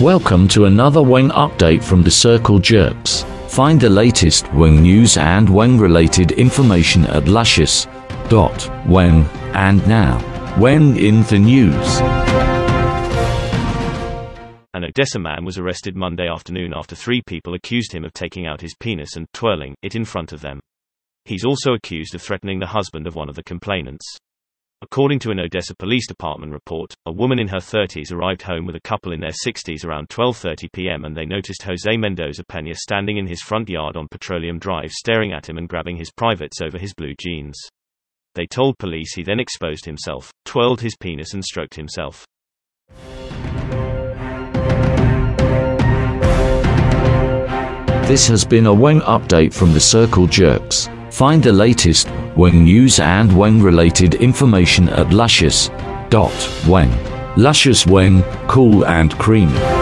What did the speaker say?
Welcome to another Wang update from the Circle Jerks. Find the latest Wang news and Wang-related information at luscious.wang and now, Wang in the news. An Odessa man was arrested Monday afternoon after three people accused him of taking out his penis and twirling it in front of them. He's also accused of threatening the husband of one of the complainants. According to an Odessa Police Department report, a woman in her 30s arrived home with a couple in their 60s around 12:30 p.m. and they noticed Jose Mendoza Pena standing in his front yard on Petroleum Drive staring at him and grabbing his privates over his blue jeans. They told police he then exposed himself, twirled his penis and stroked himself. This has been a Wang update from the Circle Jerks. Find the latest Wang news and Wang-related information at luscious.wang. Luscious Wang, cool and creamy.